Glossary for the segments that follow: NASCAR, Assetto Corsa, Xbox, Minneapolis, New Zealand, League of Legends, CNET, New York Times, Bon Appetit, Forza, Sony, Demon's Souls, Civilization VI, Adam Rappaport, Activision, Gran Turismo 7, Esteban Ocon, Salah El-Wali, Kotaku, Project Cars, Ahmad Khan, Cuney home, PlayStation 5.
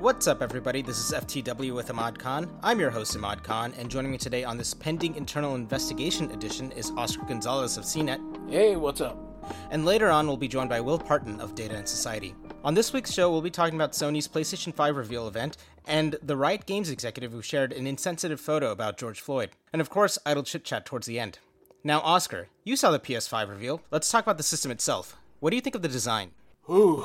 What's up, everybody? This is FTW with Ahmad Khan. I'm your host, Ahmad Khan, and joining me today on this pending internal investigation edition is Oscar Gonzalez of CNET. Hey, what's up? And later on, we'll be joined by Will Parton of Data and Society. On this week's show, we'll be talking about Sony's PlayStation 5 reveal event and the Riot Games executive who shared an insensitive photo about George Floyd. And of course, idle chit-chat towards the end. Now, Oscar, you saw the PS5 reveal. Let's talk about the system itself. What do you think of the design? Ooh.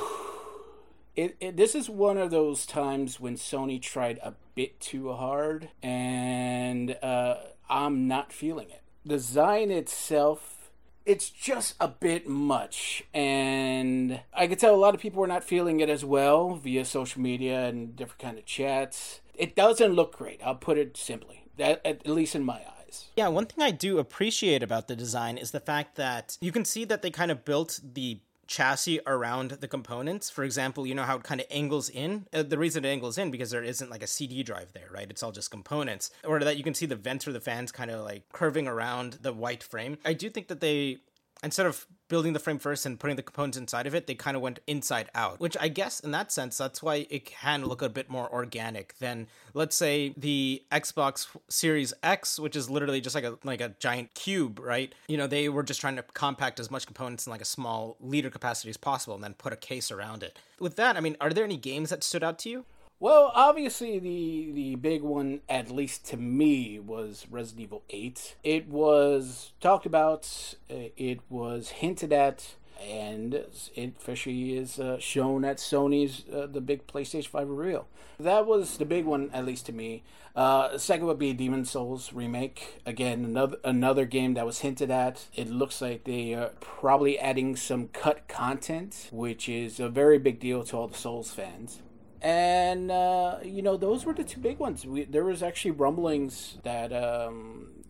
This is one of those times when Sony tried a bit too hard, and I'm not feeling it. Design itself, it's just a bit much, and I could tell a lot of people were not feeling it as well via social media and different kind of chats. It doesn't look great, I'll put it simply, at least in my eyes. Yeah, one thing I do appreciate about the design is the fact that you can see that they kind of built the chassis around the components. For example, you know how it kind of angles in? The reason it angles in because there isn't like a CD drive there, right? It's all just components. Or that you can see the vents or the fans kind of like curving around the white frame. I do think that they, instead of building the frame first and putting the components inside of it, they kind of went inside out, which I guess in that sense, that's why it can look a bit more organic than, let's say, the Xbox Series X, which is literally just like a giant cube, right? You know, they were just trying to compact as much components in like a small liter capacity as possible and then put a case around it. With that, I mean, are there any games that stood out to you? Well, obviously the big one, at least to me, was Resident Evil 8. It was talked about, it was hinted at, and it officially is shown at Sony's, the big PlayStation 5 reveal. That was the big one, at least to me. Second would be Demon's Souls remake. Again, another game that was hinted at. It looks like they are probably adding some cut content, which is a very big deal to all the Souls fans. And, you know, those were the two big ones. There was actually rumblings that,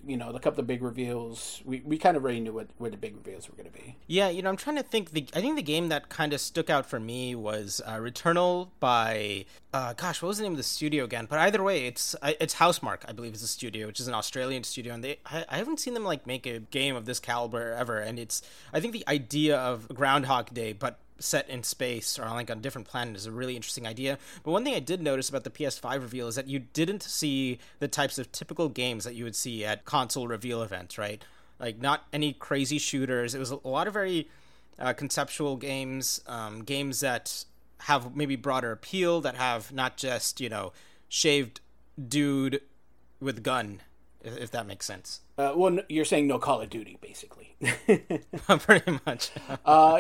you know, a couple of big reveals, we kind of already knew where the big reveals were going to be. Yeah, you know, I'm trying to think. I think the game that kind of stuck out for me was Returnal by, what was the name of the studio again? But either way, it's Housemark, I believe, is the studio, which is an Australian studio. And I haven't seen them, like, make a game of this caliber ever. And it's, I think the idea of Groundhog Day, but set in space or like on a different planet is a really interesting idea. But one thing I did notice about the PS5 reveal is that you didn't see the types of typical games that you would see at console reveal events, right? Like not any crazy shooters. It was a lot of very conceptual games, games that have maybe broader appeal, that have not just, you know, shaved dude with gun, if that makes sense. Well, you're saying no Call of Duty, basically. Pretty much.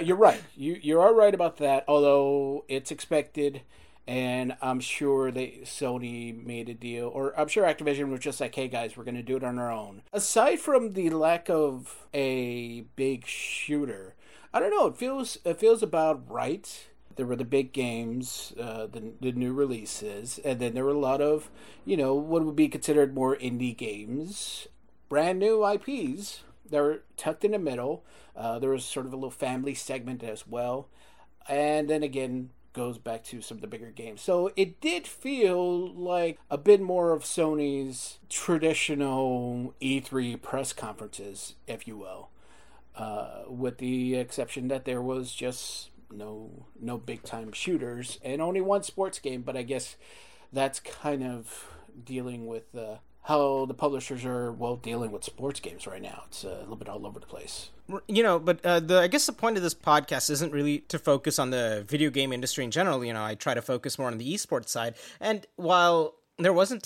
You're right. You are right about that, although it's expected, and I'm sure Sony made a deal, or I'm sure Activision was just like, hey, guys, we're going to do it on our own. Aside from the lack of a big shooter, I don't know, it feels about right. There were the big games, the new releases, and then there were a lot of, you know, what would be considered more indie games, brand new IPs that were tucked in the middle. There was sort of a little family segment as well. And then again, goes back to some of the bigger games. So it did feel like a bit more of Sony's traditional E3 press conferences, if you will, with the exception that there was just no big time shooters and only one sports game. But I guess that's kind of dealing with how the publishers are dealing with sports games right now. It's a little bit all over the place, you know. But I guess the point of this podcast isn't really to focus on the video game industry in general. You know, I try to focus more on the esports side, and while there weren't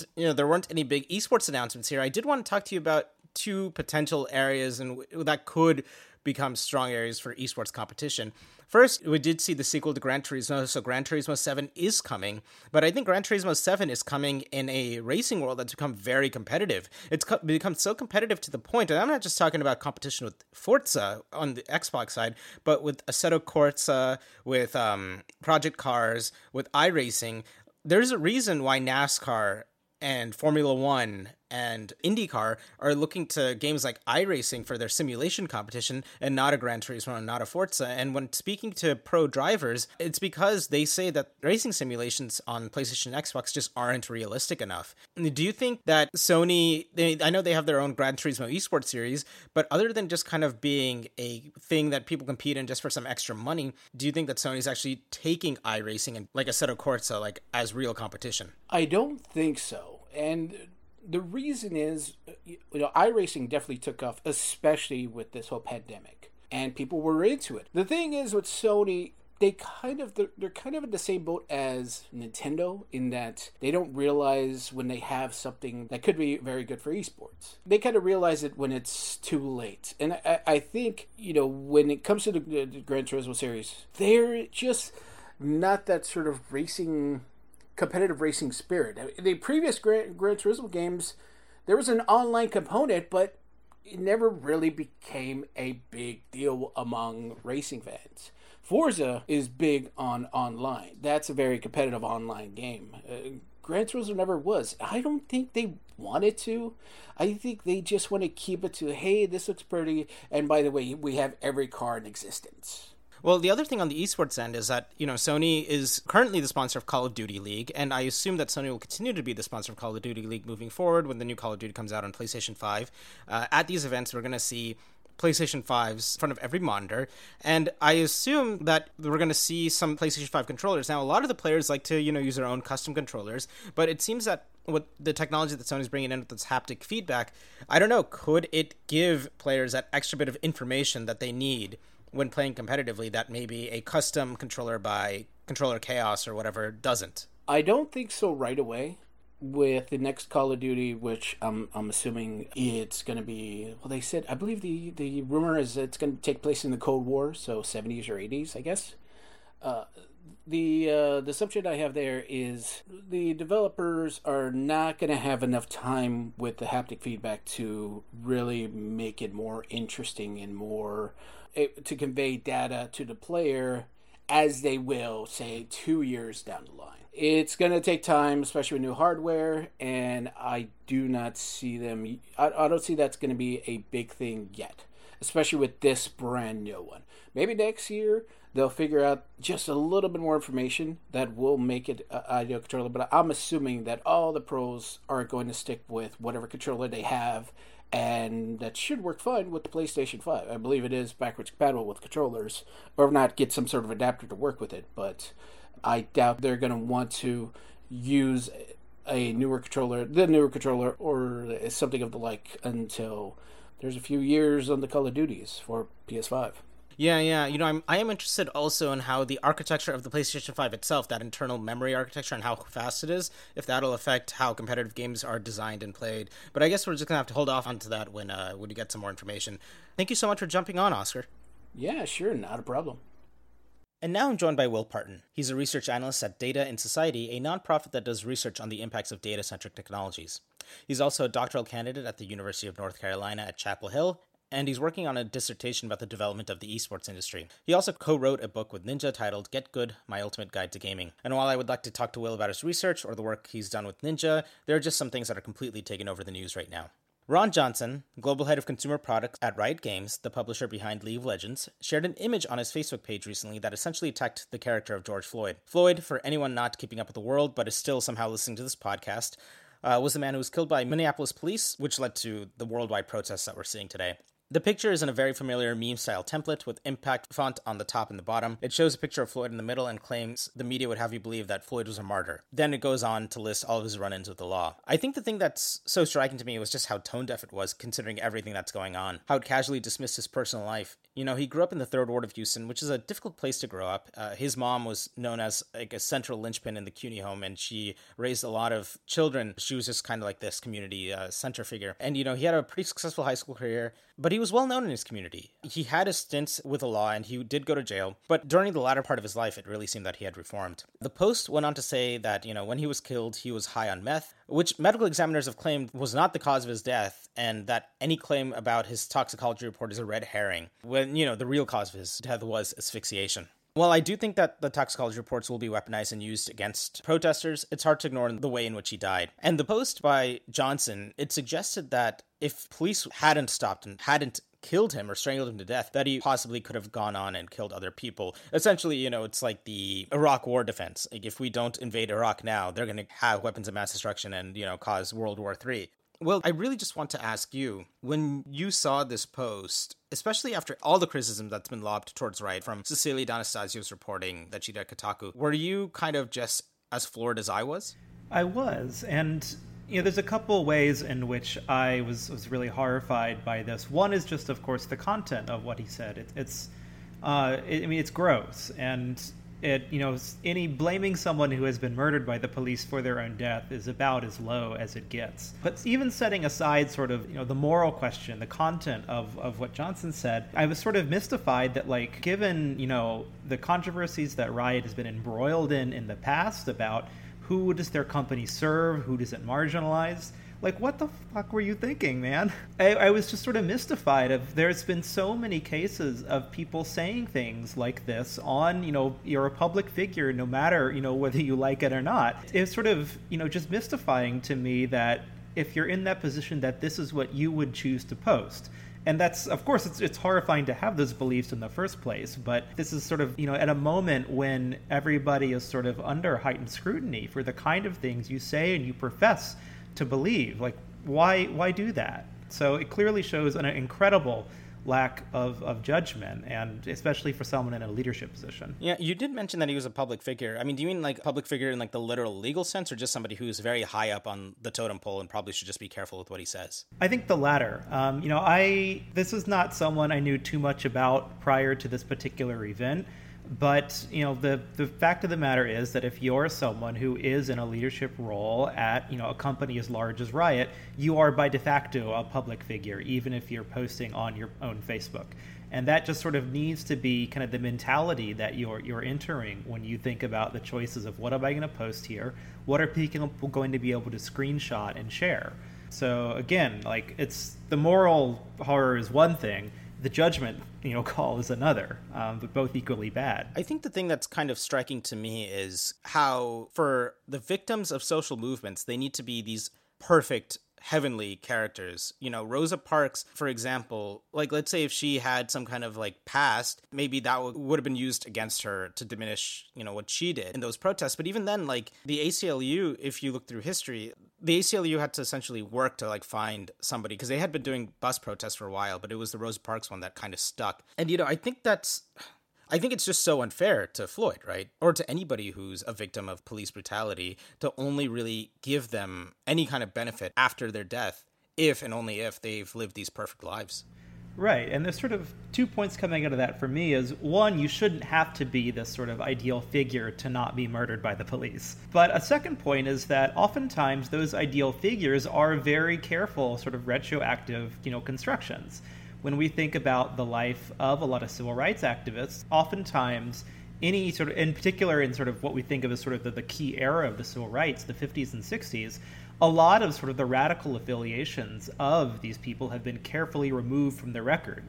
any big esports announcements here, I did want to talk to you about two potential areas and that could become strong areas for esports competition. First, we did see the sequel to Gran Turismo, so Gran Turismo 7 is coming, but I think Gran Turismo 7 is coming in a racing world that's become very competitive. It's become so competitive to the point, and I'm not just talking about competition with Forza on the Xbox side, but with Assetto Corsa, with Project Cars, with iRacing. There's a reason why NASCAR and Formula One and IndyCar are looking to games like iRacing for their simulation competition and not a Gran Turismo and not a Forza. And when speaking to pro drivers, it's because they say that racing simulations on PlayStation and Xbox just aren't realistic enough. Do you think that Sony, I know they have their own Gran Turismo esports series, but other than just kind of being a thing that people compete in just for some extra money, do you think that Sony's actually taking iRacing and like Assetto Corsa like as real competition? I don't think so. And the reason is, you know, iRacing definitely took off, especially with this whole pandemic, and people were into it. The thing is with Sony, they're kind of in the same boat as Nintendo in that they don't realize when they have something that could be very good for esports. They kind of realize it when it's too late. And I think, you know, when it comes to the Gran Turismo series, they're just not that sort of racing, competitive racing spirit. The previous Gran Turismo games, there was an online component, but it never really became a big deal among racing fans. Forza is big on online. That's a very competitive online game. Gran Turismo never was. I don't think they wanted to. I think they just want to keep it to, hey, this looks pretty, and by the way, we have every car in existence. Well, the other thing on the esports end is that, you know, Sony is currently the sponsor of Call of Duty League, and I assume that Sony will continue to be the sponsor of Call of Duty League moving forward when the new Call of Duty comes out on PlayStation 5. At these events, we're going to see PlayStation 5s in front of every monitor, and I assume that we're going to see some PlayStation 5 controllers. Now, a lot of the players like to, you know, use their own custom controllers, but it seems that with the technology that Sony's bringing in with its haptic feedback, I don't know, could it give players that extra bit of information that they need when playing competitively that maybe a custom controller by Controller Chaos or whatever doesn't? I don't think so right away. With the next Call of Duty, which I'm assuming it's going to be, well, they said, I believe the rumor is it's going to take place in the Cold War, so 70s or 80s, I guess. The subject I have there is the developers are not going to have enough time with the haptic feedback to really make it more interesting and more to convey data to the player as they will, say, 2 years down the line. It's going to take time, especially with new hardware, and I do not see them... I don't see that's going to be a big thing yet, especially with this brand new one. Maybe next year, they'll figure out just a little bit more information that will make it ideal controller, but I'm assuming that all the pros are going to stick with whatever controller they have, and that should work fine with the PlayStation 5. I believe it is backwards compatible with controllers, or if not, get some sort of adapter to work with it, but I doubt they're going to want to use the newer controller, or something of the like until there's a few years on the Call of Duties for PS5. Yeah. You know, I am interested also in how the architecture of the PlayStation 5 itself, that internal memory architecture and how fast it is, if that'll affect how competitive games are designed and played. But I guess we're just going to have to hold off onto that when we get some more information. Thank you so much for jumping on, Oscar. Yeah, sure. Not a problem. And now I'm joined by Will Parton. He's a research analyst at Data in Society, a nonprofit that does research on the impacts of data-centric technologies. He's also a doctoral candidate at the University of North Carolina at Chapel Hill, and he's working on a dissertation about the development of the esports industry. He also co-wrote a book with Ninja titled Get Good, My Ultimate Guide to Gaming. And while I would like to talk to Will about his research or the work he's done with Ninja, there are just some things that are completely taking over the news right now. Ron Johnson, global head of consumer products at Riot Games, the publisher behind League of Legends, shared an image on his Facebook page recently that essentially attacked the character of George Floyd. Floyd, for anyone not keeping up with the world but is still somehow listening to this podcast, was the man who was killed by Minneapolis police, which led to the worldwide protests that we're seeing today. The picture is in a very familiar meme-style template with impact font on the top and the bottom. It shows a picture of Floyd in the middle and claims the media would have you believe that Floyd was a martyr. Then it goes on to list all of his run-ins with the law. I think the thing that's so striking to me was just how tone-deaf it was, considering everything that's going on. How it casually dismissed his personal life. You know, he grew up in the Third Ward of Houston, which is a difficult place to grow up. His mom was known as like a central linchpin in the Cuney home, and she raised a lot of children. She was just kind of like this community center figure. And, you know, he had a pretty successful high school career, but he was well known in his community. He had a stint with the law and he did go to jail, but during the latter part of his life, it really seemed that he had reformed. The Post went on to say that, you know, when he was killed, he was high on meth, which medical examiners have claimed was not the cause of his death, and that any claim about his toxicology report is a red herring, when, you know, the real cause of his death was asphyxiation. While I do think that the toxicology reports will be weaponized and used against protesters, it's hard to ignore the way in which he died. And the post by Johnson, it suggested that if police hadn't stopped and hadn't killed him or strangled him to death, that he possibly could have gone on and killed other people. Essentially, you know, it's like the Iraq war defense. Like, if we don't invade Iraq now, they're going to have weapons of mass destruction and, you know, cause World War III. Well, I really just want to ask you, when you saw this post, especially after all the criticism that's been lobbed towards Riot from Cecilia D'Anastasio's reporting that she did at Kotaku, were you kind of just as floored as I was? I was, and... you know, there's a couple ways in which I was really horrified by this. One is just, of course, the content of what he said. It's gross. And, blaming someone who has been murdered by the police for their own death is about as low as it gets. But even setting aside sort of, the moral question, the content of what Johnson said, I was sort of mystified that, like, given, the controversies that Riot has been embroiled in the past about who does their company serve? Who does it marginalize? Like, what the fuck were you thinking, man? I was just sort of mystified of there's been so many cases of people saying things like this on, you're a public figure, no matter, whether you like it or not. It's sort of, just mystifying to me that if you're in that position that this is what you would choose to post. And that's, of course, it's horrifying to have those beliefs in the first place, but this is sort of, at a moment when everybody is sort of under heightened scrutiny for the kind of things you say and you profess to believe. Like, why do that? So it clearly shows an incredible lack of judgment, and especially for someone in a leadership position. Yeah, you did mention that he was a public figure. I mean, do you mean like public figure in like the literal legal sense, or just somebody who's very high up on the totem pole and probably should just be careful with what he says? I think the latter. This is not someone I knew too much about prior to this particular event. But, the fact of the matter is that if you're someone who is in a leadership role at, a company as large as Riot, you are by de facto a public figure, even if you're posting on your own Facebook. And that just sort of needs to be kind of the mentality that you're entering when you think about the choices of what am I going to post here? What are people going to be able to screenshot and share? So, again, like, it's the moral horror is one thing. The judgment, call is another, but both equally bad. I think the thing that's kind of striking to me is how for the victims of social movements, they need to be these perfect heavenly characters. Rosa Parks, for example, like, let's say if she had some kind of like past, maybe that would have been used against her to diminish, what she did in those protests. But even then, like the ACLU, if you look through history, the ACLU had to essentially work to like find somebody because they had been doing bus protests for a while, but it was the Rosa Parks one that kind of stuck. And, I think it's just so unfair to Floyd, right? Or to anybody who's a victim of police brutality to only really give them any kind of benefit after their death, if and only if they've lived these perfect lives. Right. And there's sort of 2 points coming out of that for me is, one, you shouldn't have to be this sort of ideal figure to not be murdered by the police. But a second point is that oftentimes those ideal figures are very careful, sort of retroactive, constructions. When we think about the life of a lot of civil rights activists, oftentimes any sort of, in particular in sort of what we think of as sort of the key era of the civil rights, the 50s and 60s, a lot of sort of the radical affiliations of these people have been carefully removed from the record.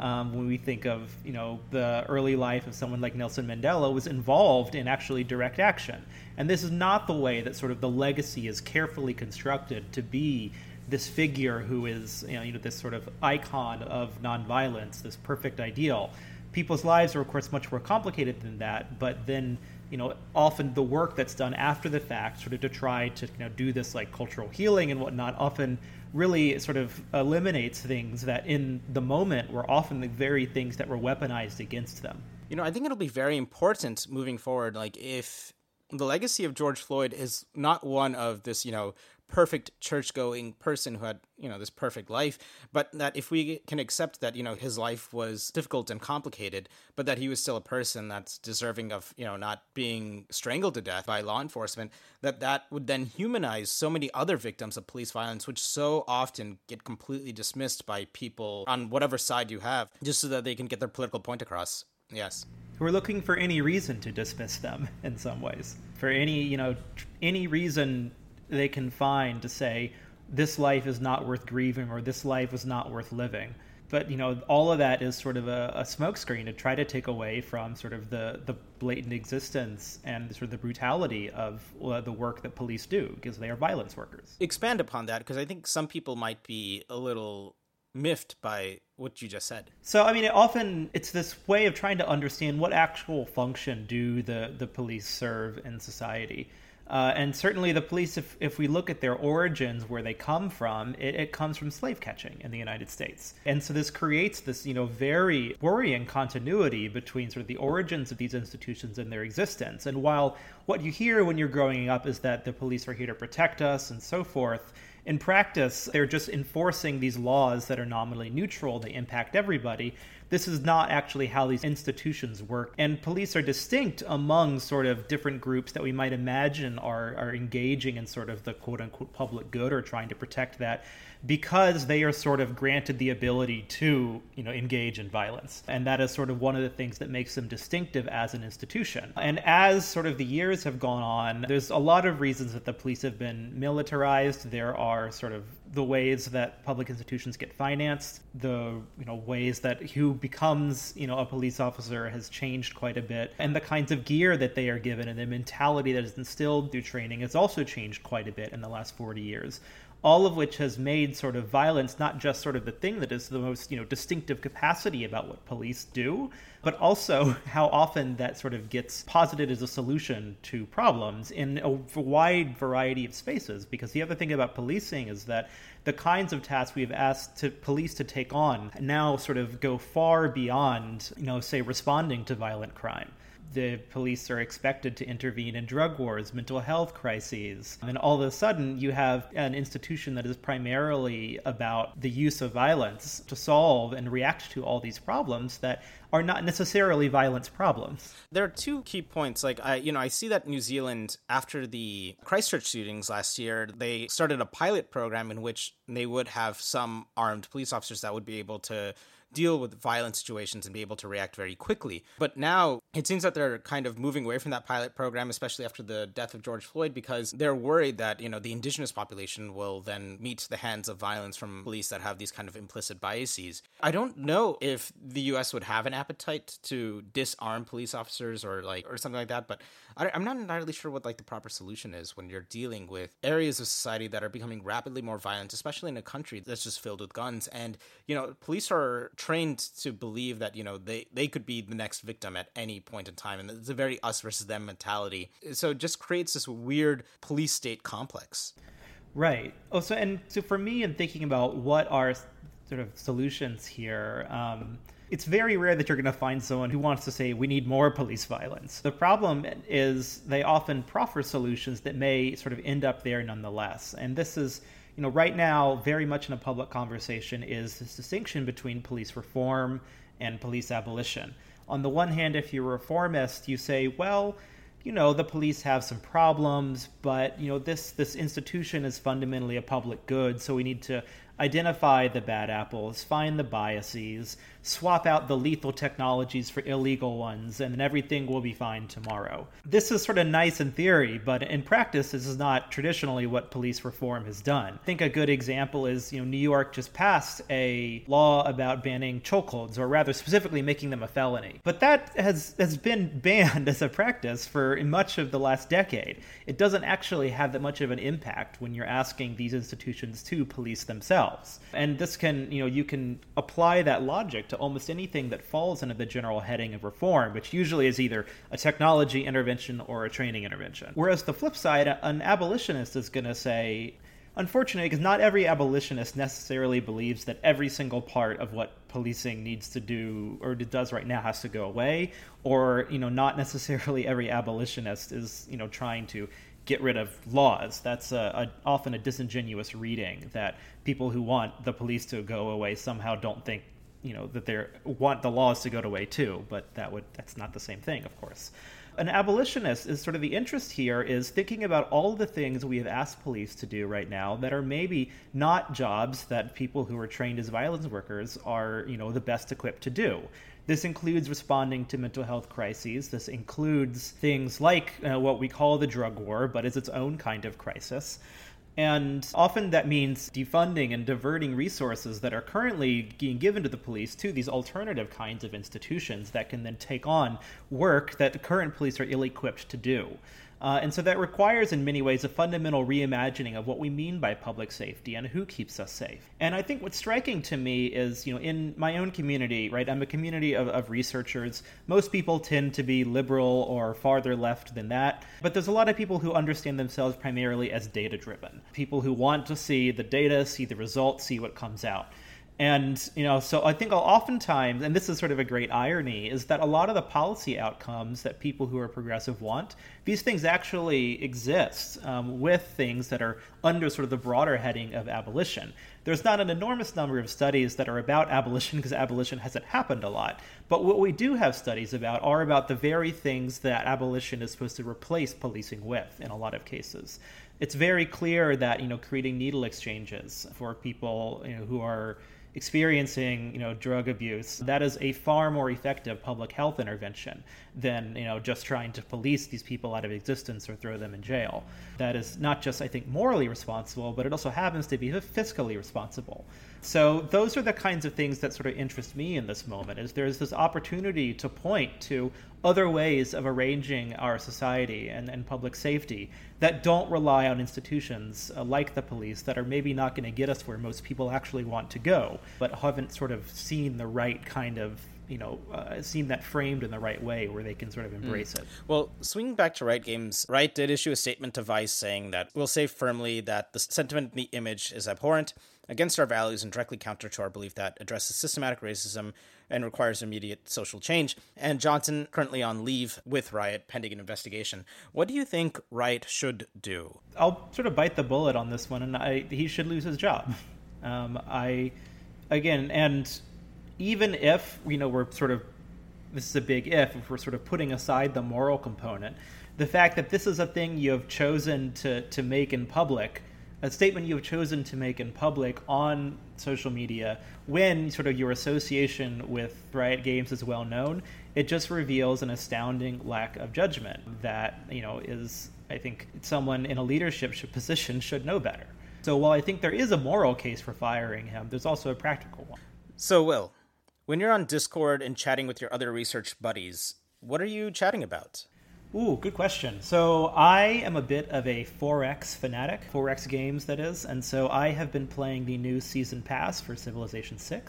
When we think of, the early life of someone like Nelson Mandela was involved in actually direct action. And this is not the way that sort of the legacy is carefully constructed to be this figure who is, this sort of icon of nonviolence, this perfect ideal. People's lives are, of course, much more complicated than that. But then, often the work that's done after the fact, sort of to try to, do this like cultural healing and whatnot, often really sort of eliminates things that in the moment were often the very things that were weaponized against them. I think it'll be very important moving forward, like if the legacy of George Floyd is not one of this, perfect church-going person who had, this perfect life, but that if we can accept that, his life was difficult and complicated, but that he was still a person that's deserving of, not being strangled to death by law enforcement, that would then humanize so many other victims of police violence, which so often get completely dismissed by people on whatever side you have, just so that they can get their political point across. Yes. We're looking for any reason to dismiss them in some ways, for any, any reason they can find to say, this life is not worth grieving or this life is not worth living. But, you know, all of that is sort of a smokescreen to try to take away from sort of the blatant existence and sort of the brutality of the work that police do, because they are violence workers. Expand upon that, because I think some people might be a little miffed by what you just said. So, I mean, it's this way of trying to understand what actual function do the police serve in society. And certainly the police, if we look at their origins, where they come from, it comes from slave catching in the United States. And so this creates this, you know, very worrying continuity between sort of the origins of these institutions and their existence. And while what you hear when you're growing up is that the police are here to protect us and so forth, in practice, they're just enforcing these laws that are nominally neutral. They impact everybody. This is not actually how these institutions work. And police are distinct among sort of different groups that we might imagine are engaging in sort of the quote-unquote public good or trying to protect that, because they are sort of granted the ability to, you know, engage in violence. And that is sort of one of the things that makes them distinctive as an institution. And as sort of the years have gone on, there's a lot of reasons that the police have been militarized. There are sort of the ways that public institutions get financed, the, you know, ways that who becomes, you know, a police officer has changed quite a bit, and the kinds of gear that they are given and the mentality that is instilled through training has also changed quite a bit in the last 40 years. All of which has made sort of violence not just sort of the thing that is the most, you know, distinctive capacity about what police do, but also how often that sort of gets posited as a solution to problems in a wide variety of spaces. Because the other thing about policing is that the kinds of tasks we've asked police to take on now sort of go far beyond, you know, say, responding to violent crime. The police are expected to intervene in drug wars, mental health crises. And all of a sudden, you have an institution that is primarily about the use of violence to solve and react to all these problems that are not necessarily violence problems. There are two key points. Like, I see that New Zealand, after the Christchurch shootings last year, they started a pilot program in which they would have some armed police officers that would be able to deal with violent situations and be able to react very quickly. But now it seems that they're kind of moving away from that pilot program, especially after the death of George Floyd, because they're worried that, you know, the indigenous population will then meet the hands of violence from police that have these kind of implicit biases. I don't know if the U.S. would have an appetite to disarm police officers or something like that, but I'm not entirely sure what, like, the proper solution is when you're dealing with areas of society that are becoming rapidly more violent, especially in a country that's just filled with guns. And, you know, police are trained to believe that, you know, they could be the next victim at any point in time. And it's a very us versus them mentality. So it just creates this weird police state complex. Right. So for me, in thinking about what are sort of solutions here, it's very rare that you're going to find someone who wants to say, we need more police violence. The problem is they often proffer solutions that may sort of end up there nonetheless. And this is, you know, right now, very much in a public conversation is this distinction between police reform and police abolition. On the one hand, if you're a reformist, you say, well, you know, the police have some problems, but, you know, this institution is fundamentally a public good, so we need to identify the bad apples, find the biases, swap out the lethal technologies for illegal ones, and then everything will be fine tomorrow. This is sort of nice in theory, but in practice, this is not traditionally what police reform has done. I think a good example is, you know, New York just passed a law about banning chokeholds, or rather specifically making them a felony. But that has been banned as a practice for much of the last decade. It doesn't actually have that much of an impact when you're asking these institutions to police themselves. And this can, you know, you can apply that logic to almost anything that falls under the general heading of reform, which usually is either a technology intervention or a training intervention. Whereas the flip side, an abolitionist is going to say, unfortunately, because not every abolitionist necessarily believes that every single part of what policing needs to do or does right now has to go away, or, you know, not necessarily every abolitionist is, you know, trying to get rid of laws. That's often a disingenuous reading that people who want the police to go away somehow don't think, you know, that they want the laws to go away too, but that's not the same thing, of course. An abolitionist is sort of the interest here is thinking about all the things we have asked police to do right now that are maybe not jobs that people who are trained as violence workers are, you know, the best equipped to do. This includes responding to mental health crises. This includes things like what we call the drug war, but is its own kind of crisis. And often that means defunding and diverting resources that are currently being given to the police to these alternative kinds of institutions that can then take on work that the current police are ill-equipped to do. And so that requires, in many ways, a fundamental reimagining of what we mean by public safety and who keeps us safe. And I think what's striking to me is, you know, in my own community, right, I'm a community of researchers. Most people tend to be liberal or farther left than that. But there's a lot of people who understand themselves primarily as data-driven, people who want to see the data, see the results, see what comes out. And, you know, so I think oftentimes, and this is sort of a great irony, is that a lot of the policy outcomes that people who are progressive want, these things actually exist with things that are under sort of the broader heading of abolition. There's not an enormous number of studies that are about abolition because abolition hasn't happened a lot. But what we do have studies about are about the very things that abolition is supposed to replace policing with in a lot of cases. It's very clear that, you know, creating needle exchanges for people, you know, who are experiencing, you know, drug abuse, that is a far more effective public health intervention than, you know, just trying to police these people out of existence or throw them in jail. That is not just, I think, morally responsible, but it also happens to be fiscally responsible. So those are the kinds of things that sort of interest me in this moment, is there's this opportunity to point to other ways of arranging our society and public safety that don't rely on institutions like the police that are maybe not going to get us where most people actually want to go, but haven't sort of seen the right kind of, you know, seen that framed in the right way where they can sort of embrace it. Well, swinging back to Riot Games, Riot did issue a statement to Vice saying that we'll say firmly that the sentiment in the image is abhorrent, against our values, and directly counter to our belief that addresses systematic racism and requires immediate social change. And Johnson, currently on leave with Riot, pending an investigation. What do you think Riot should do? I'll sort of bite the bullet on this one, and he should lose his job. Even if, you know, we're sort of, this is a big if we're sort of putting aside the moral component, the fact that this is a thing you have chosen to make in public, a statement you have chosen to make in public on social media, when sort of your association with Riot Games is well known, it just reveals an astounding lack of judgment that, you know, is, I think, someone in a leadership position should know better. So while I think there is a moral case for firing him, there's also a practical one. So, Will, when you're on Discord and chatting with your other research buddies, what are you chatting about? Ooh, good question. So I am a bit of a 4X fanatic, 4X games that is, and so I have been playing the new season pass for Civilization VI.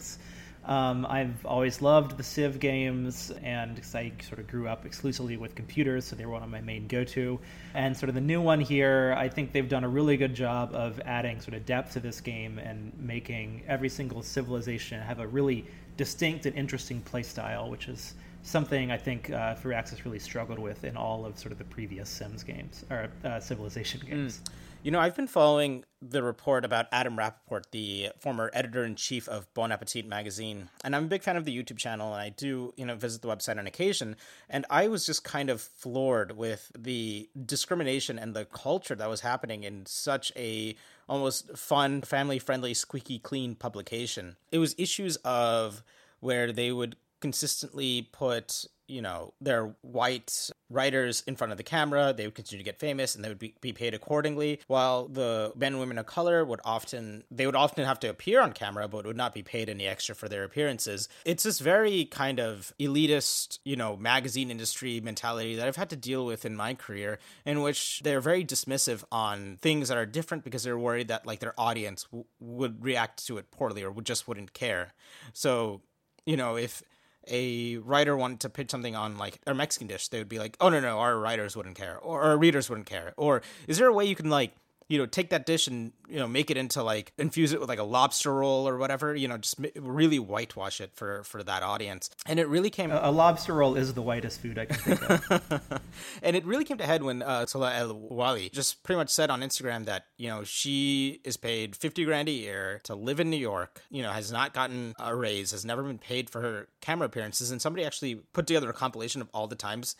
I've always loved the Civ games, and because I sort of grew up exclusively with computers, so they were one of my main go-to. And sort of the new one here, I think they've done a really good job of adding sort of depth to this game and making every single civilization have a really distinct and interesting playstyle, which is something I think 3Axis really struggled with in all of sort of the previous Sims games, or Civilization games. You know, I've been following the report about Adam Rappaport, the former editor-in-chief of Bon Appetit magazine, and I'm a big fan of the YouTube channel, and I do, you know, visit the website on occasion, and I was just kind of floored with the discrimination and the culture that was happening in such a almost fun, family-friendly, squeaky-clean publication. It was issues of where they would consistently put, you know, their white writers in front of the camera. They would continue to get famous, and they would be paid accordingly. While the men and women of color would often have to appear on camera, but would not be paid any extra for their appearances. It's this very kind of elitist, you know, magazine industry mentality that I've had to deal with in my career, in which they're very dismissive on things that are different because they're worried that, like, their audience would react to it poorly or just wouldn't care. So, you know, if a writer wanted to pitch something on, like, a Mexican dish, they would be like, oh, no, our writers wouldn't care, or our readers wouldn't care. Or is there a way you can, like, you know, take that dish and, you know, make it into, like, infuse it with, like, a lobster roll or whatever, you know, just really whitewash it for that audience. And it really came... A lobster roll is the whitest food I can think of. And it really came to head when Salah El-Wali just pretty much said on Instagram that, you know, she is paid $50,000 a year to live in New York, you know, has not gotten a raise, has never been paid for her camera appearances. And somebody actually put together a compilation of all the times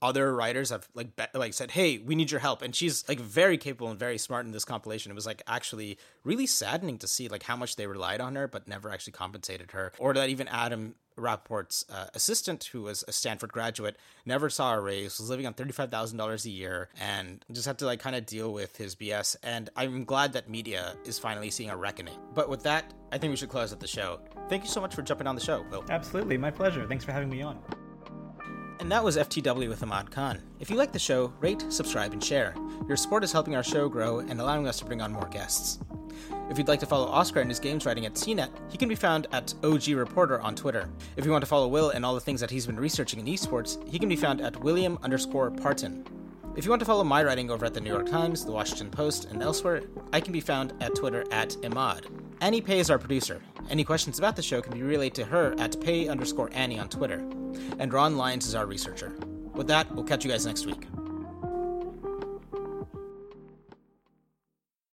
other writers have like said, hey, we need your help. And she's like very capable and very smart in this compilation. It was like actually really saddening to see like how much they relied on her, but never actually compensated her. Or that even Adam Rappaport's assistant, who was a Stanford graduate, never saw a raise, was living on $35,000 a year, and just had to like kind of deal with his BS. And I'm glad that media is finally seeing a reckoning. But with that, I think we should close out the show. Thank you so much for jumping on the show, Will. Absolutely. My pleasure. Thanks for having me on. And that was FTW with Ahmad Khan. If you like the show, rate, subscribe, and share. Your support is helping our show grow and allowing us to bring on more guests. If you'd like to follow Oscar and his games writing at CNET, he can be found at OG Reporter on Twitter. If you want to follow Will and all the things that he's been researching in esports, he can be found at William_Parton. If you want to follow my writing over at the New York Times, the Washington Post, and elsewhere, I can be found at Twitter at Ahmad. Annie Pei is our producer. Any questions about the show can be relayed to her at Pei_Annie on Twitter. And Ron Lyons is our researcher. With that, we'll catch you guys next week.